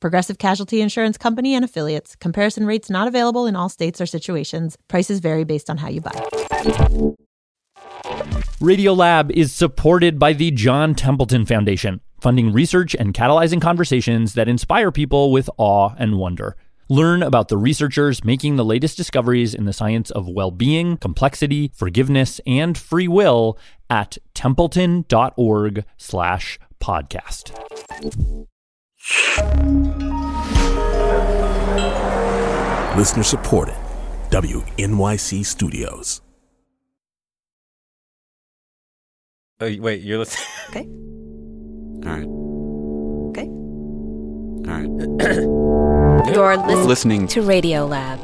Progressive Casualty Insurance Company and Affiliates. Comparison rates not available in all states or situations. Prices vary based on how you buy. Radiolab is supported by the John Templeton Foundation, funding research and catalyzing conversations that inspire people with awe and wonder. Learn about the researchers making the latest discoveries in the science of well-being, complexity, forgiveness, and free will at templeton.org/podcast. Listener supported, WNYC Studios. Oh, wait, you're listening? Okay. All right. You're listening to Radiolab.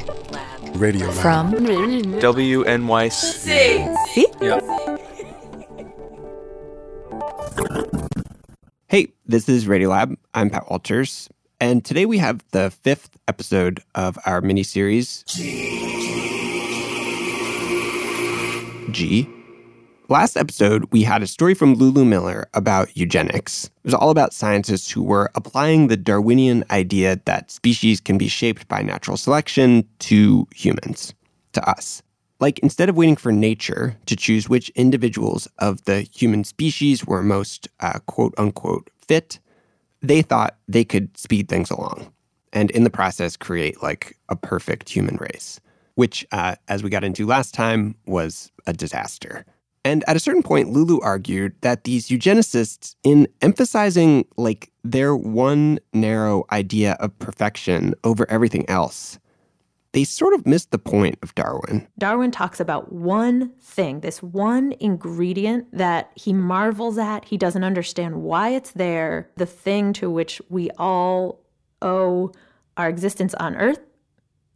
Radiolab. From WNYC. See? Yeah. Hey, this is Radiolab. I'm Pat Walters. And today we have the 5th episode of our mini-series, G. Last episode, we had a story from Lulu Miller about eugenics. It was all about scientists who were applying the Darwinian idea that species can be shaped by natural selection to humans, to us. Like, instead of waiting for nature to choose which individuals of the human species were most, quote-unquote, fit, they thought they could speed things along and in the process create, like, a perfect human race, which, as we got into last time, was a disaster. And at a certain point, Lulu argued that these eugenicists, in emphasizing, like, their one narrow idea of perfection over everything else, they sort of missed the point of Darwin. Darwin talks about one thing, this one ingredient that he marvels at. He doesn't understand why it's there, the thing to which we all owe our existence on Earth,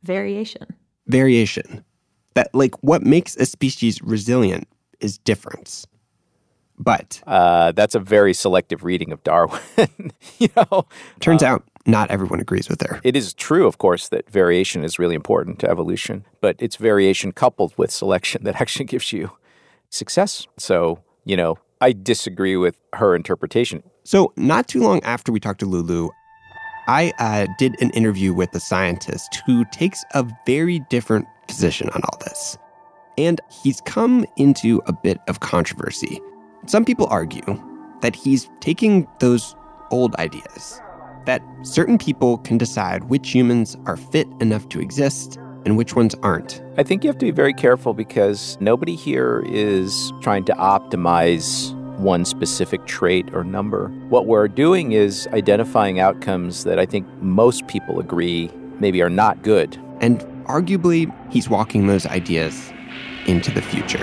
variation. Variation. That, like, what makes a species resilient is difference. But that's a very selective reading of Darwin. You know, turns out not everyone agrees with her. It is true, of course, that variation is really important to evolution, but it's variation coupled with selection that actually gives you success. So, you know, I disagree with her interpretation. So not too long after we talked to Lulu, I did an interview with a scientist who takes a very different position on all this. And he's come into a bit of controversy. Some people argue that he's taking those old ideas, that certain people can decide which humans are fit enough to exist and which ones aren't. I think you have to be very careful because nobody here is trying to optimize one specific trait or number. What we're doing is identifying outcomes that I think most people agree maybe are not good. And arguably, he's walking those ideas into the future.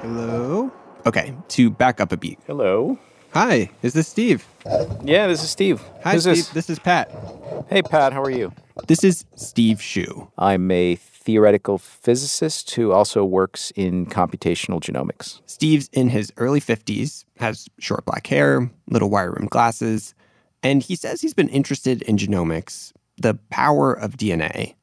Hello? Okay, to back up a beat. Hello. Hi, is this Steve? Yeah, this is Steve. Hi, Who's Steve. This is Pat. Hey, Pat, how are you? This is Steve Hsu. I'm a theoretical physicist who also works in computational genomics. Steve's in his early 50s, has short black hair, little wire rimmed glasses, and he says he's been interested in genomics, the power of DNA,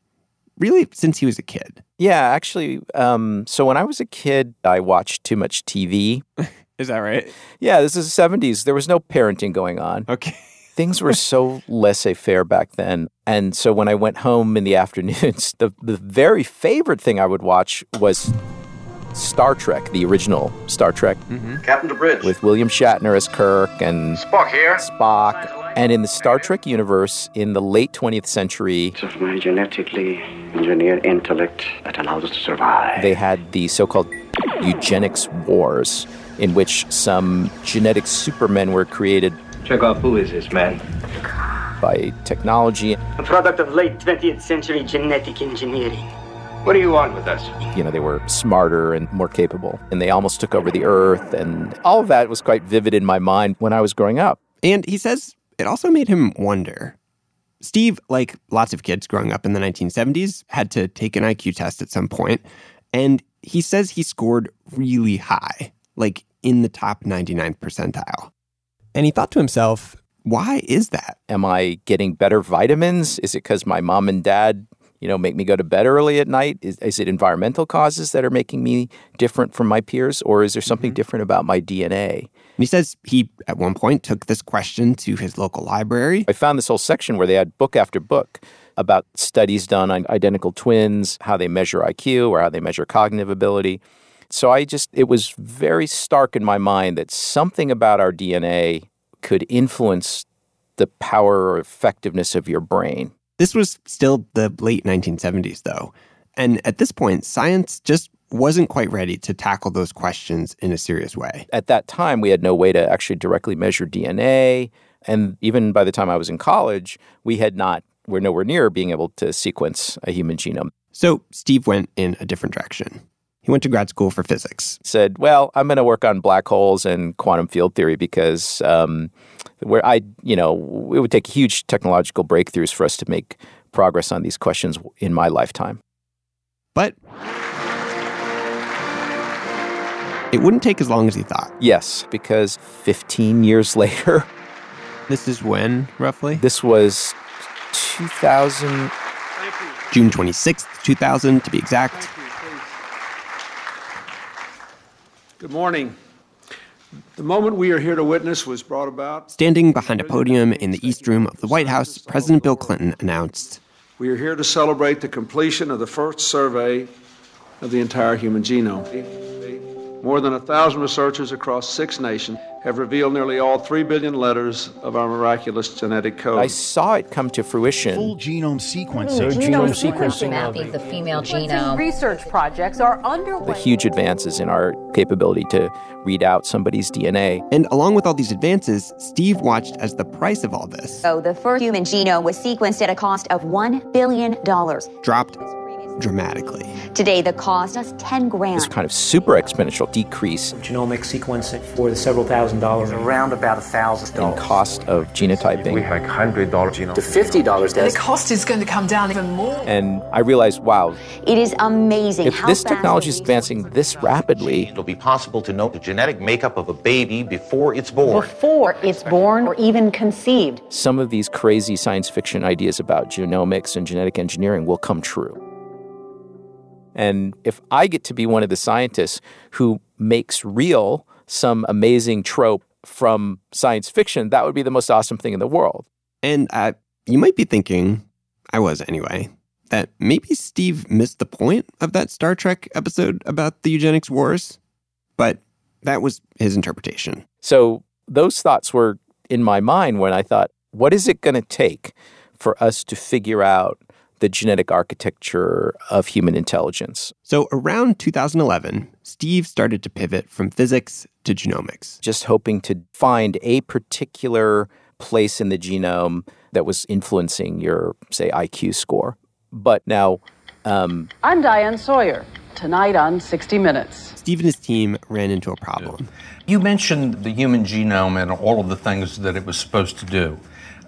really, since he was a kid. Yeah, actually, so when I was a kid, I watched too much TV. Is that right? Yeah, this is the 70s. There was no parenting going on. Okay. Things were so laissez-faire back then. And so when I went home in the afternoons, the very favorite thing I would watch was Star Trek, the original Star Trek. Mm-hmm. Captain DeBridge. With William Shatner as Kirk and Spock here. Spock. And in the Star Trek universe, in the late 20th century... It's of my genetically engineered intellect that allows us to survive. They had the so-called eugenics wars, in which some genetic supermen were created... Check off who is this man? ...by technology. A product of late 20th century genetic engineering. What do you want with us? You know, they were smarter and more capable, and they almost took over the Earth, and all of that was quite vivid in my mind when I was growing up. And he says... It also made him wonder, Steve, like lots of kids growing up in the 1970s, had to take an IQ test at some point, and he says he scored really high, like in the top 99th percentile. And he thought to himself, why is that? Am I getting better vitamins? Is it because my mom and dad, make me go to bed early at night? Is it environmental causes that are making me different from my peers? Or is there something different about my DNA? And he says he, at one point, took this question to his local library. I found this whole section where they had book after book about studies done on identical twins, how they measure IQ or how they measure cognitive ability. So it was very stark in my mind that something about our DNA could influence the power or effectiveness of your brain. This was still the late 1970s, though. And at this point, science just wasn't quite ready to tackle those questions in a serious way. At that time, we had no way to actually directly measure DNA. And even by the time I was in college, we're nowhere near being able to sequence a human genome. So Steve went in a different direction. He went to grad school for physics. Said, well, I'm going to work on black holes and quantum field theory because it would take huge technological breakthroughs for us to make progress on these questions in my lifetime. But it wouldn't take as long as he thought. Yes, because 15 years later. This is when, roughly? This was 2000. June 26th, 2000, to be exact. Good morning. The moment we are here to witness was brought about. Standing behind a podium in the East Room of the White House, President Bill Clinton announced, we are here to celebrate the completion of the first survey of the entire human genome. More than 1,000 researchers across 6 nations have revealed nearly all 3 billion letters of our miraculous genetic code. I saw it come to fruition. Full genome sequencing. Genome sequencing mapping the female genome. Research projects are underway. The huge advances in our capability to read out somebody's DNA. And along with all these advances, Steve watched as the price of all this. So the first human genome was sequenced at a cost of $1 billion. Dropped dramatically. Today, the cost is $10,000. This kind of super exponential decrease. Genomic sequencing for the several $1,000s. Around about $1,000. In cost of genotyping. We had $100 genome. To $50. The cost is going to come down even more. And I realized, wow. It is amazing how this technology is advancing this rapidly. It'll be possible to know the genetic makeup of a baby before it's born. Or even conceived. Some of these crazy science fiction ideas about genomics and genetic engineering will come true. And if I get to be one of the scientists who makes real some amazing trope from science fiction, that would be the most awesome thing in the world. And you might be thinking, I was anyway, that maybe Steve missed the point of that Star Trek episode about the eugenics wars. But that was his interpretation. So those thoughts were in my mind when I thought, what is it going to take for us to figure out the genetic architecture of human intelligence? So around 2011, Steve started to pivot from physics to genomics. Just hoping to find a particular place in the genome that was influencing your, say, IQ score. But now... I'm Diane Sawyer. Tonight on 60 Minutes. Steve and his team ran into a problem. You mentioned the human genome and all of the things that it was supposed to do.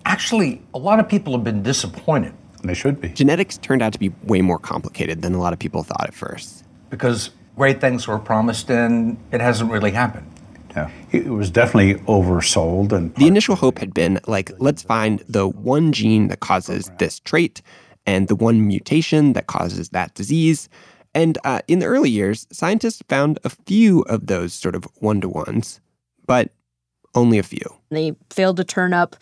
Actually, a lot of people have been disappointed. They should be. Genetics turned out to be way more complicated than a lot of people thought at first. Because great things were promised and it hasn't really happened. Yeah. It was definitely oversold. And the initial hope had been, let's find the one gene that causes this trait and the one mutation that causes that disease. And in the early years, scientists found a few of those sort of one-to-ones, but only a few. They failed to turn up,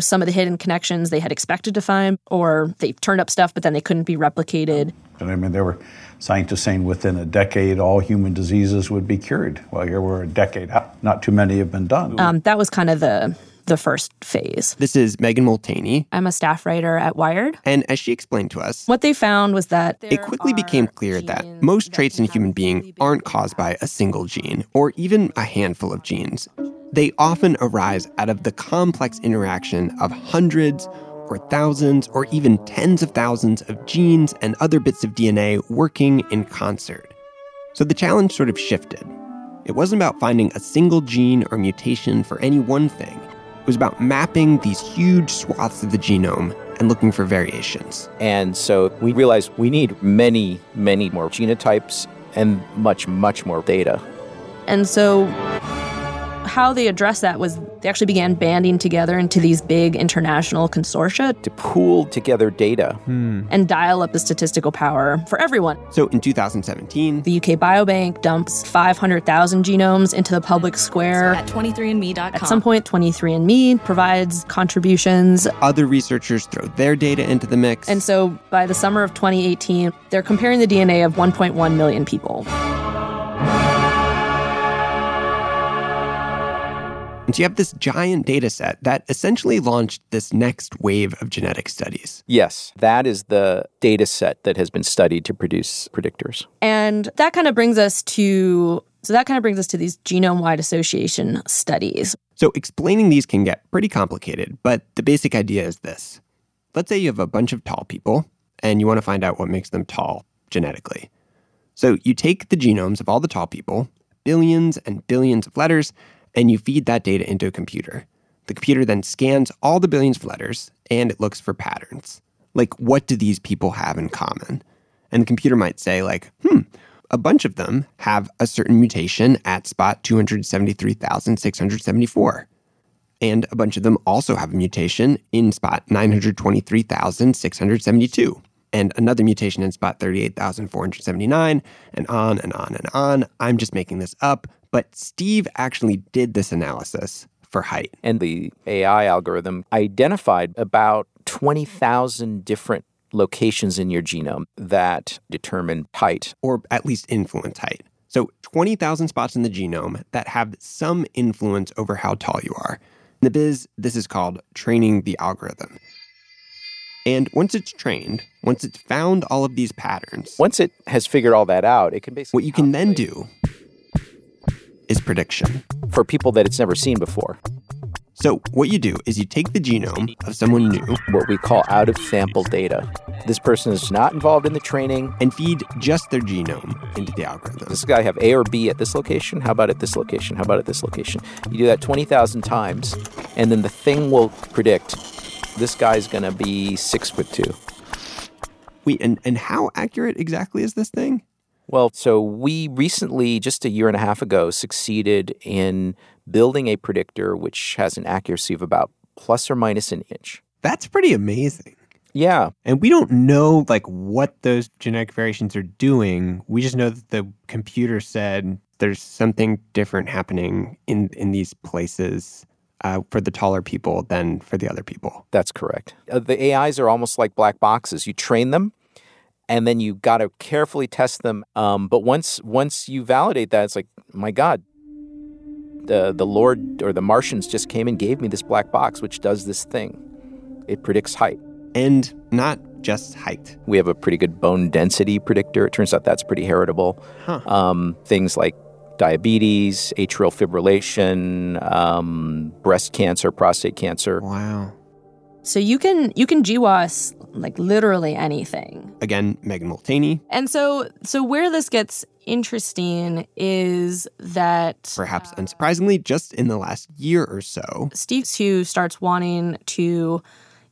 some of the hidden connections they had expected to find, or they turned up stuff, but then they couldn't be replicated. I mean, there were scientists saying within a decade, all human diseases would be cured. Well, here we're a decade out. Not too many have been done. That was kind of the first phase. This is Megan Molteni. I'm a staff writer at Wired. And as she explained to us, what they found was that it quickly became clear that most traits in human beings aren't caused by a single gene, or even a handful of genes. They often arise out of the complex interaction of hundreds or thousands or even tens of thousands of genes and other bits of DNA working in concert. So the challenge sort of shifted. It wasn't about finding a single gene or mutation for any one thing. It was about mapping these huge swaths of the genome and looking for variations. And so we realized we need many, many more genotypes and much, much more data. And so how they addressed that was they actually began banding together into these big international consortia to pool together data and dial up the statistical power for everyone. So in 2017, the UK Biobank dumps 500,000 genomes into the public square. So at 23andMe.com. At some point, 23andMe provides contributions. Other researchers throw their data into the mix. And so by the summer of 2018, they're comparing the DNA of 1.1 million people. And so you have this giant data set that essentially launched this next wave of genetic studies. Yes, that is the data set that has been studied to produce predictors. And that kind of brings us to these genome-wide association studies. So explaining these can get pretty complicated, but the basic idea is this. Let's say you have a bunch of tall people, and you want to find out what makes them tall genetically. So you take the genomes of all the tall people, billions and billions of letters, and you feed that data into a computer. The computer then scans all the billions of letters, and it looks for patterns. Like, what do these people have in common? And the computer might say, like, a bunch of them have a certain mutation at spot 273,674. And a bunch of them also have a mutation in spot 923,672. And another mutation in spot 38,479, and on and on and on. I'm just making this up. But Steve actually did this analysis for height. And the AI algorithm identified about 20,000 different locations in your genome that determine height. Or at least influence height. So 20,000 spots in the genome that have some influence over how tall you are. In the biz, this is called training the algorithm. And once it's trained, once it's found all of these patterns... Once it has figured all that out, it can basically... What you can then do... is prediction. For people that it's never seen before. So what you do is you take the genome of someone new, what we call out-of-sample data. This person is not involved in the training. And feed just their genome into the algorithm. This guy have A or B at this location. How about at this location? How about at this location? You do that 20,000 times, and then the thing will predict, this guy's going to be 6'2". Wait, and how accurate exactly is this thing? Well, so we recently, just a year and a half ago, succeeded in building a predictor which has an accuracy of about plus or minus an inch. That's pretty amazing. Yeah. And we don't know, like, what those genetic variations are doing. We just know that the computer said there's something different happening in these places for the taller people than for the other people. That's correct. The AIs are almost like black boxes. You train them. And then you got to carefully test them. But once you validate that, it's like, my God, the Lord or the Martians just came and gave me this black box, which does this thing. It predicts height. And not just height. We have a pretty good bone density predictor. It turns out that's pretty heritable. Huh. Things like diabetes, atrial fibrillation, breast cancer, prostate cancer. Wow. So you can GWAS like literally anything. Again, Megan Molteni. And so where this gets interesting is that perhaps unsurprisingly, just in the last year or so, Steve Hsu starts wanting to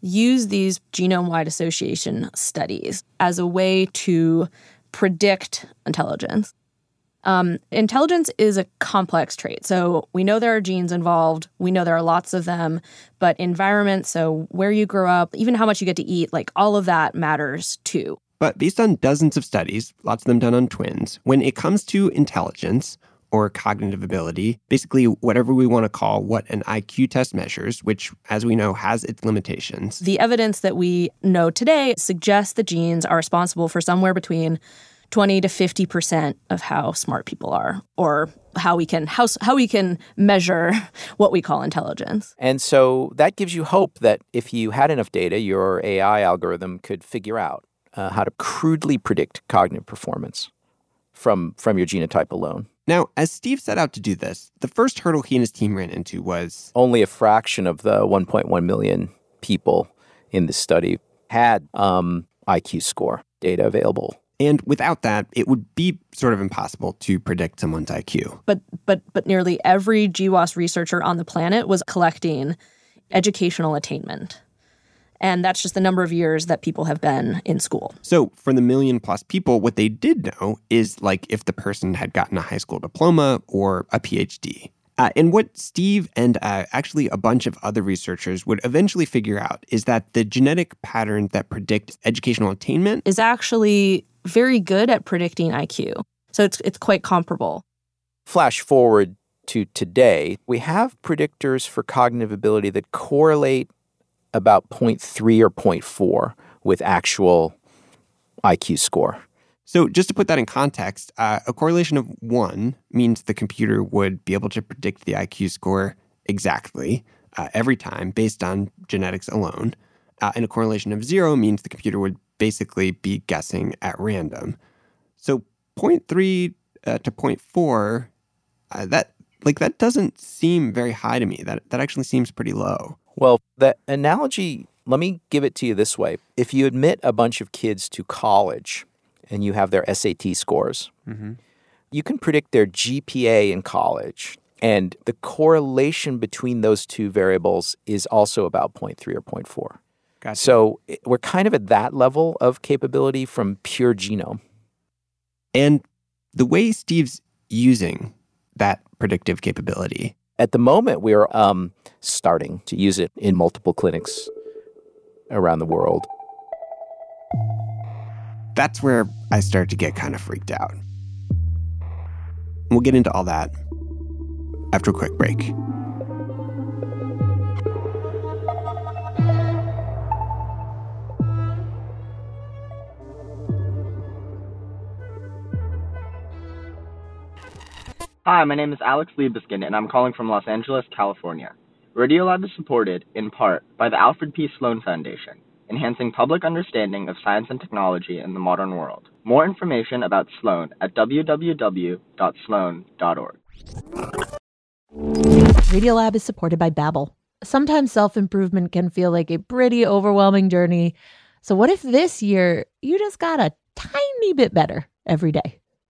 use these genome-wide association studies as a way to predict intelligence. Intelligence is a complex trait. So we know there are genes involved. We know there are lots of them. But environment, so where you grow up, even how much you get to eat, like all of that matters too. But based on dozens of studies, lots of them done on twins, when it comes to intelligence or cognitive ability, basically whatever we want to call what an IQ test measures, which, as we know, has its limitations. The evidence that we know today suggests the genes are responsible for somewhere between 20 to 50% of how smart people are, or how we can measure what we call intelligence. And so that gives you hope that if you had enough data, your AI algorithm could figure out how to crudely predict cognitive performance from your genotype alone. Now, as Steve set out to do this, the first hurdle he and his team ran into was... Only a fraction of the 1.1 million people in this study had IQ score data available. And without that, it would be sort of impossible to predict someone's IQ. But nearly every GWAS researcher on the planet was collecting educational attainment. And that's just the number of years that people have been in school. So for the million plus people, what they did know is like if the person had gotten a high school diploma or a PhD. And what Steve and actually a bunch of other researchers would eventually figure out is that the genetic patterns that predict educational attainment is actually very good at predicting IQ. So it's quite comparable. Flash forward to today, we have predictors for cognitive ability that correlate about 0.3 or 0.4 with actual IQ score. So just to put that in context, a correlation of 1 means the computer would be able to predict the IQ score exactly every time based on genetics alone. And a correlation of 0 means the computer would basically be guessing at random. So 0.3 to 0.4, that doesn't seem very high to me. That actually seems pretty low. Well, that analogy, let me give it to you this way. If you admit a bunch of kids to college and you have their SAT scores, mm-hmm. you can predict their GPA in college. And the correlation between those two variables is also about 0.3 or 0.4. Gotcha. So we're kind of at that level of capability from pure genome. And the way Steve's using that predictive capability. At the moment, we are starting to use it in multiple clinics around the world. That's where I start to get kind of freaked out. We'll get into all that after a quick break. Hi, my name is Alex Liebeskind, and I'm calling from Los Angeles, California. Radiolab is supported, in part, by the Alfred P. Sloan Foundation, enhancing public understanding of science and technology in the modern world. More information about Sloan at www.sloan.org. Radiolab is supported by Babbel. Sometimes self-improvement can feel like a pretty overwhelming journey. So what if this year you just got a tiny bit better every day?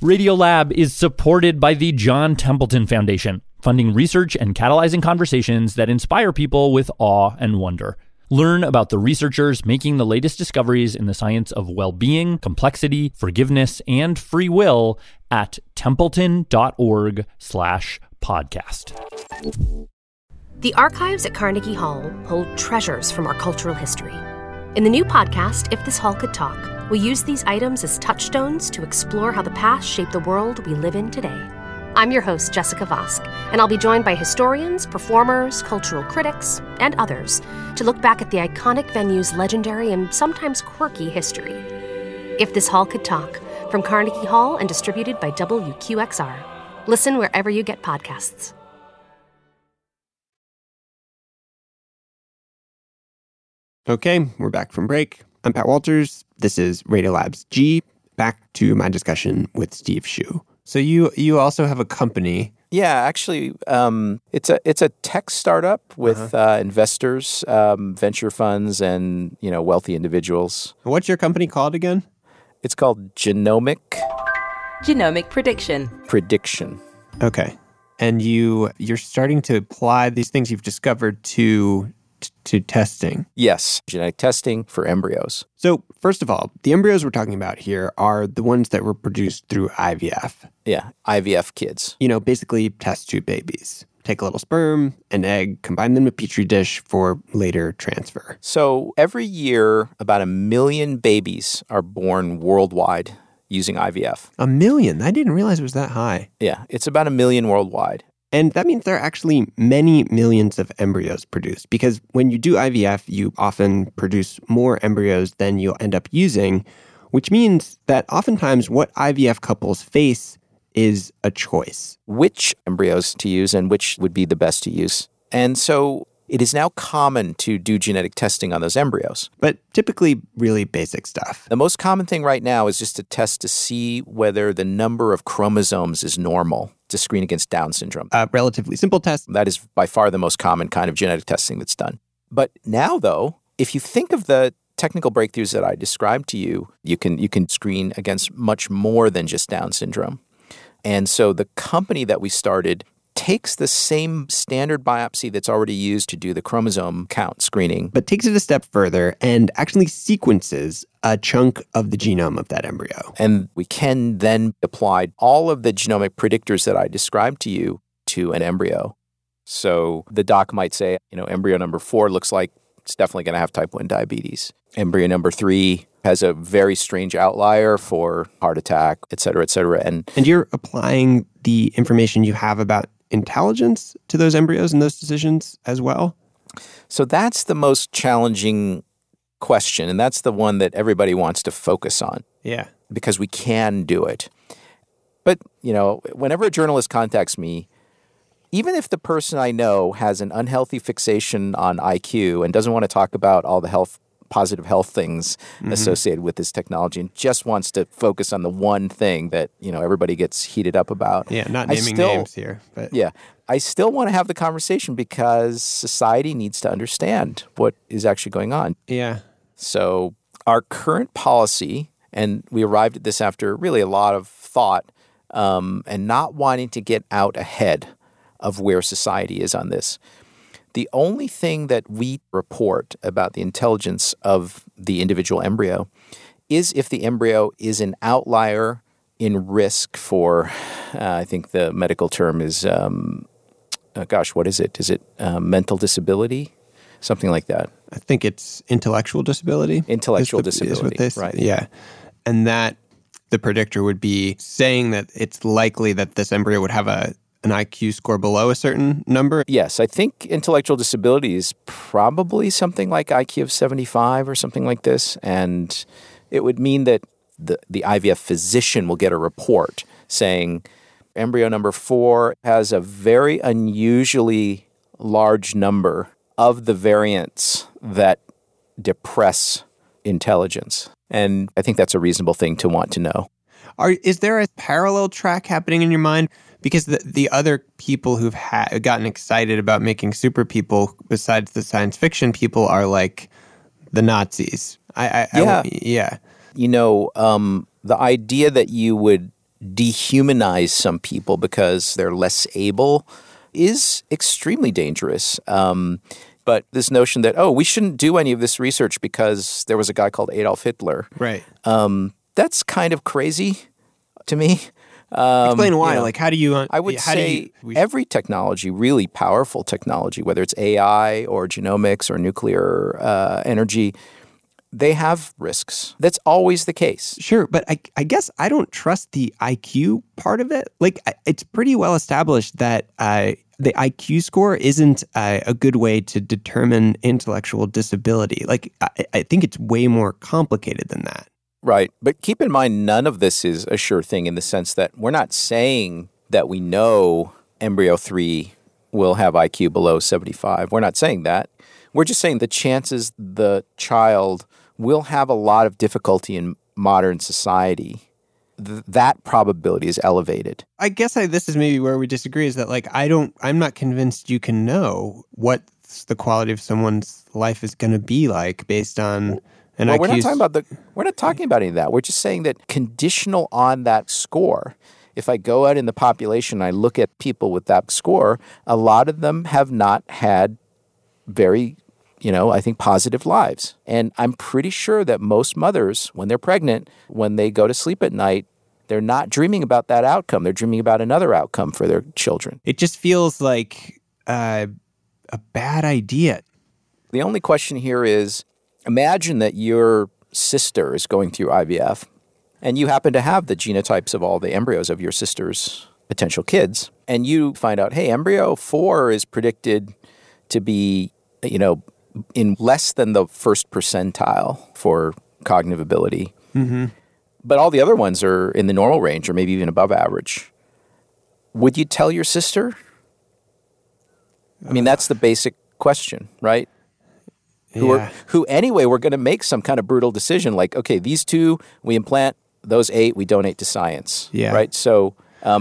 Radiolab is supported by the John Templeton Foundation, funding research and catalyzing conversations that inspire people with awe and wonder. Learn about the researchers making the latest discoveries in the science of well-being, complexity, forgiveness, and free will at templeton.org/podcast. The archives at Carnegie Hall hold treasures from our cultural history. In the new podcast, If This Hall Could Talk, we use these items as touchstones to explore how the past shaped the world we live in today. I'm your host, Jessica Vosk, and I'll be joined by historians, performers, cultural critics, and others to look back at the iconic venue's legendary and sometimes quirky history. If This Hall Could Talk, from Carnegie Hall and distributed by WQXR. Listen wherever you get podcasts. Okay, we're back from break. I'm Pat Walters. This is Radiolab's G. Back to my discussion with Steve Hsu. So you also have a company. Yeah, actually, it's a tech startup with investors, venture funds, and wealthy individuals. What's your company called again? It's called Genomic Prediction. Okay, and you're starting to apply these things you've discovered to testing. Yes, genetic testing for embryos. So first of all, the embryos we're talking about here are the ones that were produced through IVF. Yeah, IVF kids. Basically test tube babies. Take a little sperm, an egg, combine them in a petri dish for later transfer. So every year, about 1 million babies are born worldwide using IVF. 1 million? I didn't realize it was that high. Yeah, it's about 1 million worldwide. And that means there are actually many millions of embryos produced, because when you do IVF, you often produce more embryos than you'll end up using, which means that oftentimes what IVF couples face is a choice. Which embryos to use and which would be the best to use. And so it is now common to do genetic testing on those embryos. But typically really basic stuff. The most common thing right now is just to test to see whether the number of chromosomes is normal to screen against Down syndrome. A relatively simple test. That is by far the most common kind of genetic testing that's done. But now, though, if you think of the technical breakthroughs that I described to you, you can screen against much more than just Down syndrome. And so the company that we started takes the same standard biopsy that's already used to do the chromosome count screening, but takes it a step further and actually sequences a chunk of the genome of that embryo. And we can then apply all of the genomic predictors that I described to you to an embryo. So the doc might say, you know, embryo number 4 looks like it's definitely going to have type 1 diabetes. Embryo number 3 has a very strange outlier for heart attack, et cetera, et cetera. And you're applying the information you have about intelligence to those embryos and those decisions as well? So that's the most challenging question, and that's the one that everybody wants to focus on. Yeah. Because we can do it. But, you know, whenever a journalist contacts me, even if the person I know has an unhealthy fixation on IQ and doesn't want to talk about all the positive health things associated with this technology and just wants to focus on the one thing that, you know, everybody gets heated up about. Yeah, not naming names here. But. Yeah, I still want to have the conversation because society needs to understand what is actually going on. Yeah. So our current policy, and we arrived at this after really a lot of thought and not wanting to get out ahead of where society is on this. The only thing that we report about the intelligence of the individual embryo is if the embryo is an outlier in risk for, I think the medical term is, what is it? Is it mental disability? Something like that. I think it's intellectual disability. Is right. Yeah. And that the predictor would be saying that it's likely that this embryo would have an IQ score below a certain number? Yes, I think intellectual disability is probably something like IQ of 75 or something like this. And it would mean that the IVF physician will get a report saying embryo number 4 has a very unusually large number of the variants that depress intelligence. And I think that's a reasonable thing to want to know. Is there a parallel track happening in your mind? Because the other people who've gotten excited about making super people, besides the science fiction people, are like the Nazis. You know, the idea that you would dehumanize some people because they're less able is extremely dangerous. But this notion that, oh, we shouldn't do any of this research because there was a guy called Adolf Hitler. Right. That's kind of crazy to me. Explain why. You know, like, how do you... I would say every technology, really powerful technology, whether it's AI or genomics or nuclear energy, they have risks. That's always the case. Sure, but I guess I don't trust the IQ part of it. Like, it's pretty well established that the IQ score isn't a good way to determine intellectual disability. Like, I think it's way more complicated than that. Right. But keep in mind, none of this is a sure thing in the sense that we're not saying that we know embryo 3 will have IQ below 75. We're not saying that. We're just saying the chances the child will have a lot of difficulty in modern society, that probability is elevated. I guess this is maybe where we disagree, is that, like, I'm not convinced you can know what the quality of someone's life is going to be like based on... we're not talking about any of that. We're just saying that conditional on that score, if I go out in the population and I look at people with that score, a lot of them have not had very, you know, I think positive lives. And I'm pretty sure that most mothers, when they're pregnant, when they go to sleep at night, they're not dreaming about that outcome. They're dreaming about another outcome for their children. It just feels like a bad idea. The only question here is, imagine that your sister is going through IVF and you happen to have the genotypes of all the embryos of your sister's potential kids, and you find out, hey, embryo 4 is predicted to be, you know, in less than the first percentile for cognitive ability. Mm-hmm. But all the other ones are in the normal range or maybe even above average. Would you tell your sister? I mean, that's the basic question, right? Yeah. Who anyway, we're going to make some kind of brutal decision like, okay, these 2 we implant, those 8 we donate to science, yeah, right? So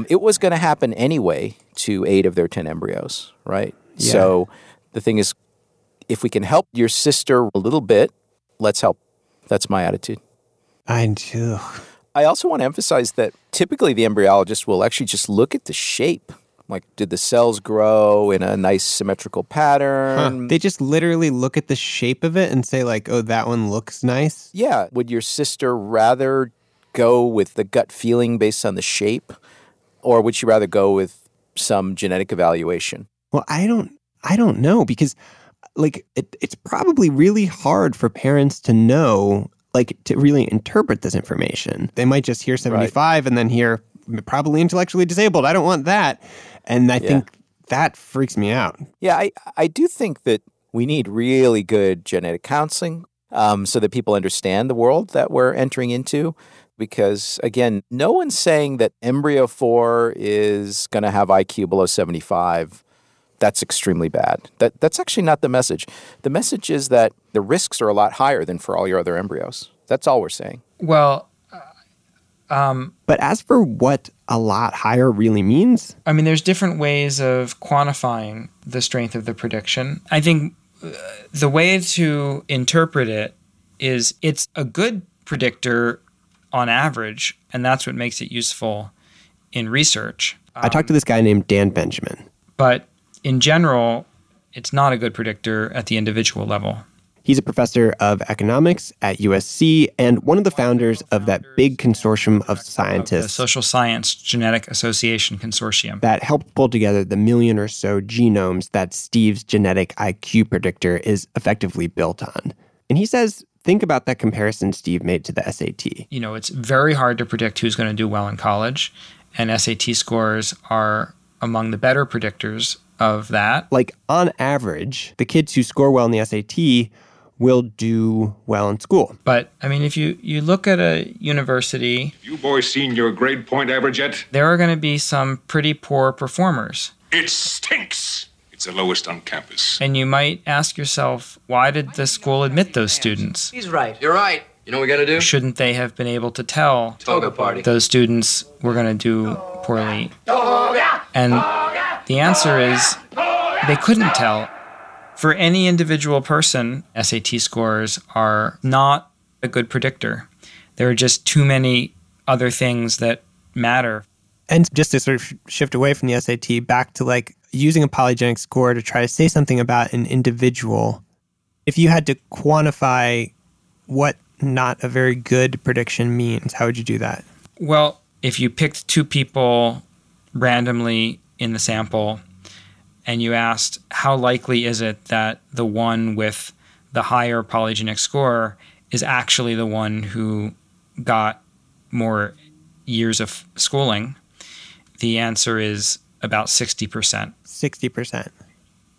it was going to happen anyway to 8 of their 10 embryos, right? Yeah. So the thing is, if we can help your sister a little bit, let's help. That's my attitude. I do. I also want to emphasize that typically the embryologist will actually just look at the shape. Like, did the cells grow in a nice symmetrical pattern? Huh. They just literally look at the shape of it and say like, oh, that one looks nice. Yeah. Would your sister rather go with the gut feeling based on the shape, or would she rather go with some genetic evaluation? Well, I don't know, because like it's probably really hard for parents to know, like to really interpret this information. They might just hear 75 right, and then hear probably intellectually disabled. I don't want that. And I think that freaks me out. Yeah, I do think that we need really good genetic counseling so that people understand the world that we're entering into. Because, again, no one's saying that embryo 4 is going to have IQ below 75. That's extremely bad. That's actually not the message. The message is that the risks are a lot higher than for all your other embryos. That's all we're saying. Well, but as for what a lot higher really means, I mean, there's different ways of quantifying the strength of the prediction. I think the way to interpret it is it's a good predictor on average, and that's what makes it useful in research. I talked to this guy named Dan Benjamin. But in general, it's not a good predictor at the individual level. He's a professor of economics at USC and one of the founders of that big consortium of scientists. Of the Social Science Genetic Association Consortium. That helped pull together the million or so genomes that Steve's genetic IQ predictor is effectively built on. And he says, think about that comparison Steve made to the SAT. You know, it's very hard to predict who's going to do well in college, and SAT scores are among the better predictors of that. Like, on average, the kids who score well in the SAT will do well in school. But, I mean, if you look at a university... You boys seen your grade point average yet? There are going to be some pretty poor performers. It stinks! It's the lowest on campus. And you might ask yourself, why did the school admit those students? He's right. You're right. You know what we got to do? Shouldn't they have been able to tell Toga party those students were going to do poorly? Toga! And the answer is they couldn't tell. For any individual person, SAT scores are not a good predictor. There are just too many other things that matter. And just to sort of shift away from the SAT back to like using a polygenic score to try to say something about an individual, if you had to quantify what not a very good prediction means, how would you do that? Well, if you picked 2 people randomly in the sample and you asked, how likely is it that the one with the higher polygenic score is actually the one who got more years of schooling? The answer is about 60%. 60%.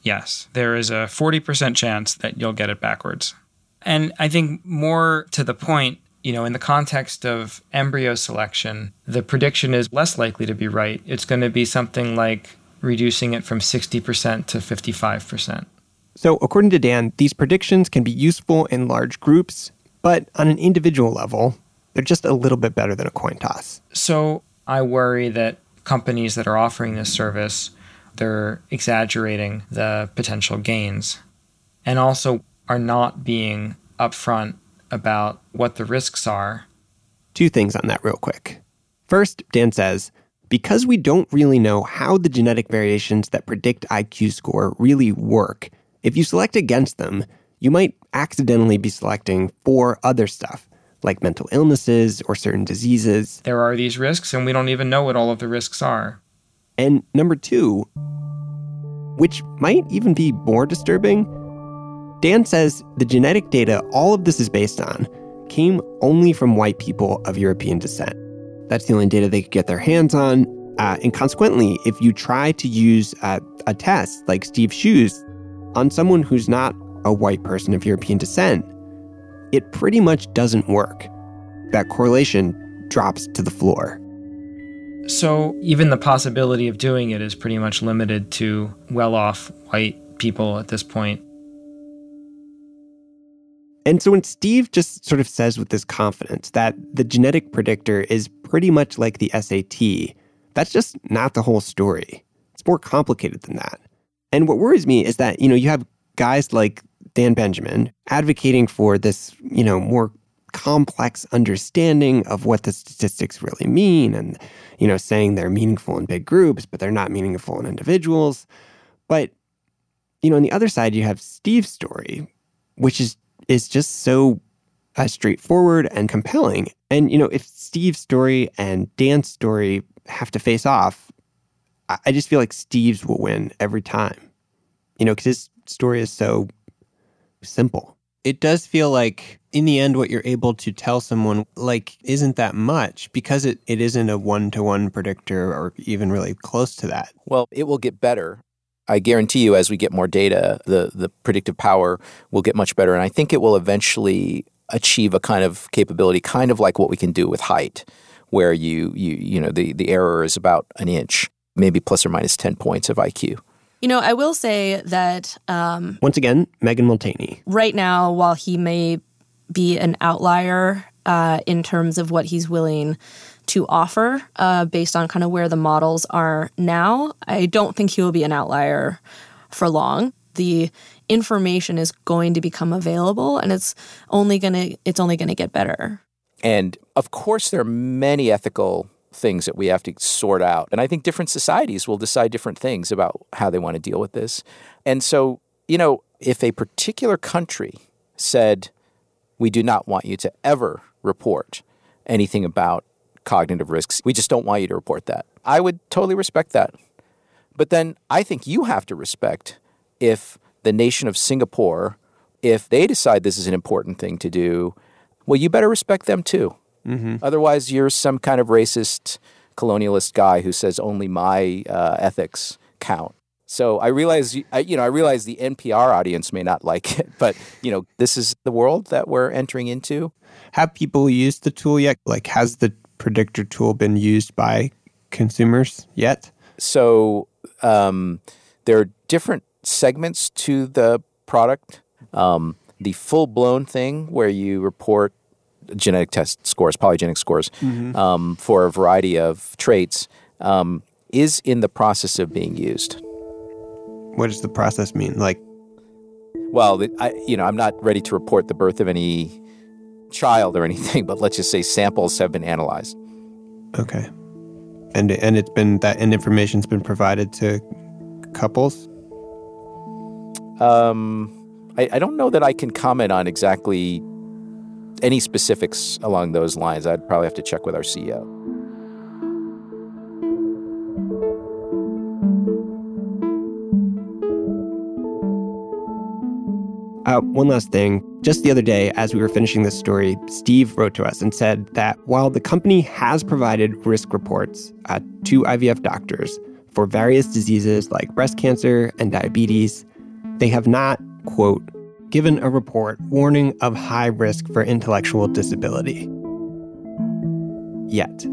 Yes. There is a 40% chance that you'll get it backwards. And I think more to the point, you know, in the context of embryo selection, the prediction is less likely to be right. It's going to be something like reducing it from 60% to 55%. So according to Dan, these predictions can be useful in large groups, but on an individual level, they're just a little bit better than a coin toss. So I worry that companies that are offering this service, they're exaggerating the potential gains and also are not being upfront about what the risks are. 2 things on that real quick. First, Dan says, because we don't really know how the genetic variations that predict IQ score really work, if you select against them, you might accidentally be selecting for other stuff, like mental illnesses or certain diseases. There are these risks, and we don't even know what all of the risks are. And number 2, which might even be more disturbing, Dan says the genetic data all of this is based on came only from white people of European descent. That's the only data they could get their hands on. And consequently, if you try to use a test like Steve Hsu's on someone who's not a white person of European descent, it pretty much doesn't work. That correlation drops to the floor. So even the possibility of doing it is pretty much limited to well-off white people at this point. And so when Steve just sort of says with this confidence that the genetic predictor is pretty much like the SAT, that's just not the whole story. It's more complicated than that. And what worries me is that, you have guys like Dan Benjamin advocating for this, more complex understanding of what the statistics really mean and, saying they're meaningful in big groups, but they're not meaningful in individuals. But, on the other side, you have Steve's story, which is just so straightforward and compelling. And, if Steve's story and Dan's story have to face off, I just feel like Steve's will win every time, because his story is so simple. It does feel like, in the end, what you're able to tell someone, isn't that much, because it isn't a one-to-one predictor or even really close to that. Well, it will get better. I guarantee you, as we get more data, the predictive power will get much better. And I think it will eventually achieve a kind of capability, kind of like what we can do with height, where the error is about an inch, maybe plus or minus 10 points of IQ. I will say that... once again, Megan Molteni. Right now, while he may be an outlier in terms of what he's willing to offer based on kind of where the models are now, I don't think he will be an outlier for long. The information is going to become available, and it's only going to get better. And, of course, there are many ethical things that we have to sort out. And I think different societies will decide different things about how they want to deal with this. And so, if a particular country said, we do not want you to ever report anything about cognitive risks, we just don't want you to report that, I would totally respect that. But then I think you have to respect if the nation of Singapore, if they decide this is an important thing to do, well, you better respect them too. Mm-hmm. Otherwise, you're some kind of racist, colonialist guy who says only my ethics count. So I realize the NPR audience may not like it, but, this is the world that we're entering into. Have people used the tool yet? Has the predictor tool been used by consumers yet? So there are different segments to the product. The full-blown thing where you report genetic test scores, polygenic scores, mm-hmm. For a variety of traits, is in the process of being used. What does the process mean? Well, I'm not ready to report the birth of any child or anything, but let's just say samples have been analyzed. Okay, and it's been that, and information's been provided to couples. I don't know that I can comment on exactly any specifics along those lines. I'd probably have to check with our CEO. One last thing. Just the other day, as we were finishing this story, Steve wrote to us and said that while the company has provided risk reports to IVF doctors for various diseases like breast cancer and diabetes, they have not, quote, given a report warning of high risk for intellectual disability. Yet.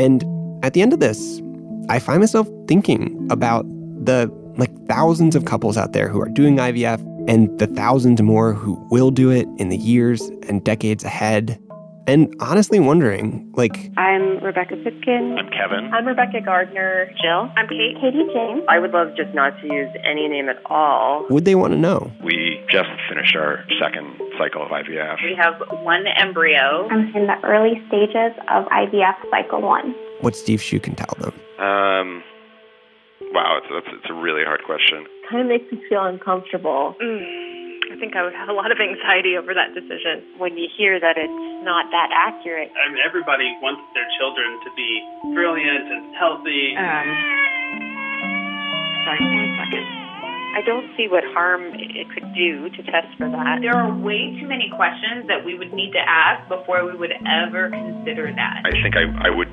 And at the end of this, I find myself thinking about the thousands of couples out there who are doing IVF and the thousands more who will do it in the years and decades ahead. And honestly wondering, I'm Rebecca Pipkin. I'm Kevin. I'm Rebecca Gardner. Jill. I'm Kate. Katie James. I would love just not to use any name at all. Would they want to know? We just finished our second cycle of IVF. We have one embryo. I'm in the early stages of IVF cycle 1. What Steve Hsu can tell them. Wow, it's a really hard question. Kind of makes me feel uncomfortable. I think I would have a lot of anxiety over that decision. When you hear that it's not that accurate. I mean, everybody wants their children to be brilliant and healthy. Sorry, 1 second. I don't see what harm it could do to test for that. There are way too many questions that we would need to ask before we would ever consider that. I think I would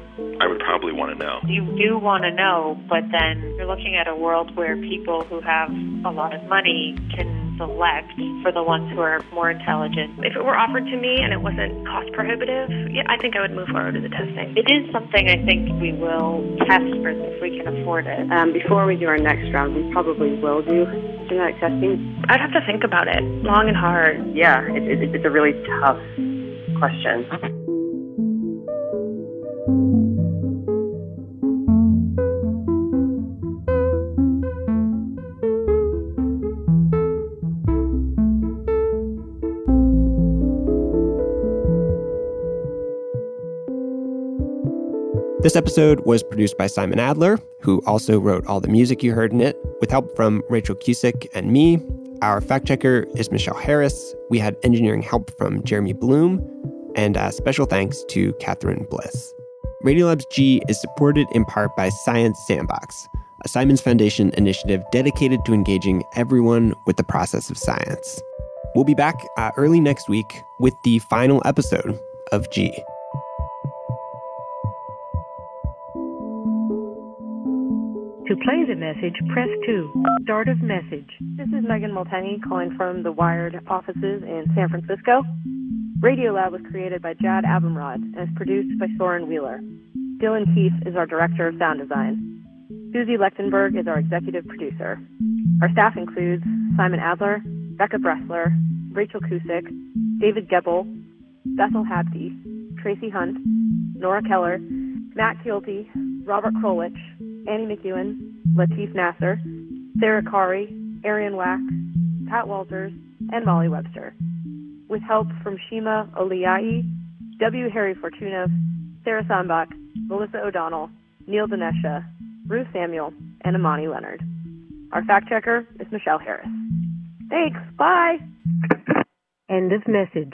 probably want to know. You do want to know, but then you're looking at a world where people who have a lot of money can select for the ones who are more intelligent. If it were offered to me and it wasn't cost prohibitive, yeah, I think I would move forward with the testing. It is something I think we will test for if we can afford it. Before we do our next round, we probably will do genetic testing. I'd have to think about it long and hard. Yeah, it's a really tough question. This episode was produced by Simon Adler, who also wrote all the music you heard in it, with help from Rachel Cusick and me. Our fact checker is Michelle Harris. We had engineering help from Jeremy Bloom, and a special thanks to Catherine Bliss. Radiolab's G is supported in part by Science Sandbox, a Simons Foundation initiative dedicated to engaging everyone with the process of science. We'll be back early next week with the final episode of G. To play the message, press 2. Start of message. This is Megan Molteni calling from the Wired offices in San Francisco. Radiolab was created by Jad Abumrad and is produced by Soren Wheeler. Dylan Keith is our director of sound design. Susie Lechtenberg is our executive producer. Our staff includes Simon Adler, Becca Bressler, Rachel Cusick, David Gebel, Bethel Habdi, Tracy Hunt, Nora Keller, Matt Kielty, Robert Krolich, Annie McEwen, Latif Nasser, Sarah Kari, Arian Wack, Pat Walters, and Molly Webster. With help from Shima Oliyai, W. Harry Fortunoff, Sarah Sambach, Melissa O'Donnell, Neil Dinesha, Ruth Samuel, and Imani Leonard. Our fact checker is Michelle Harris. Thanks. Bye. End of message.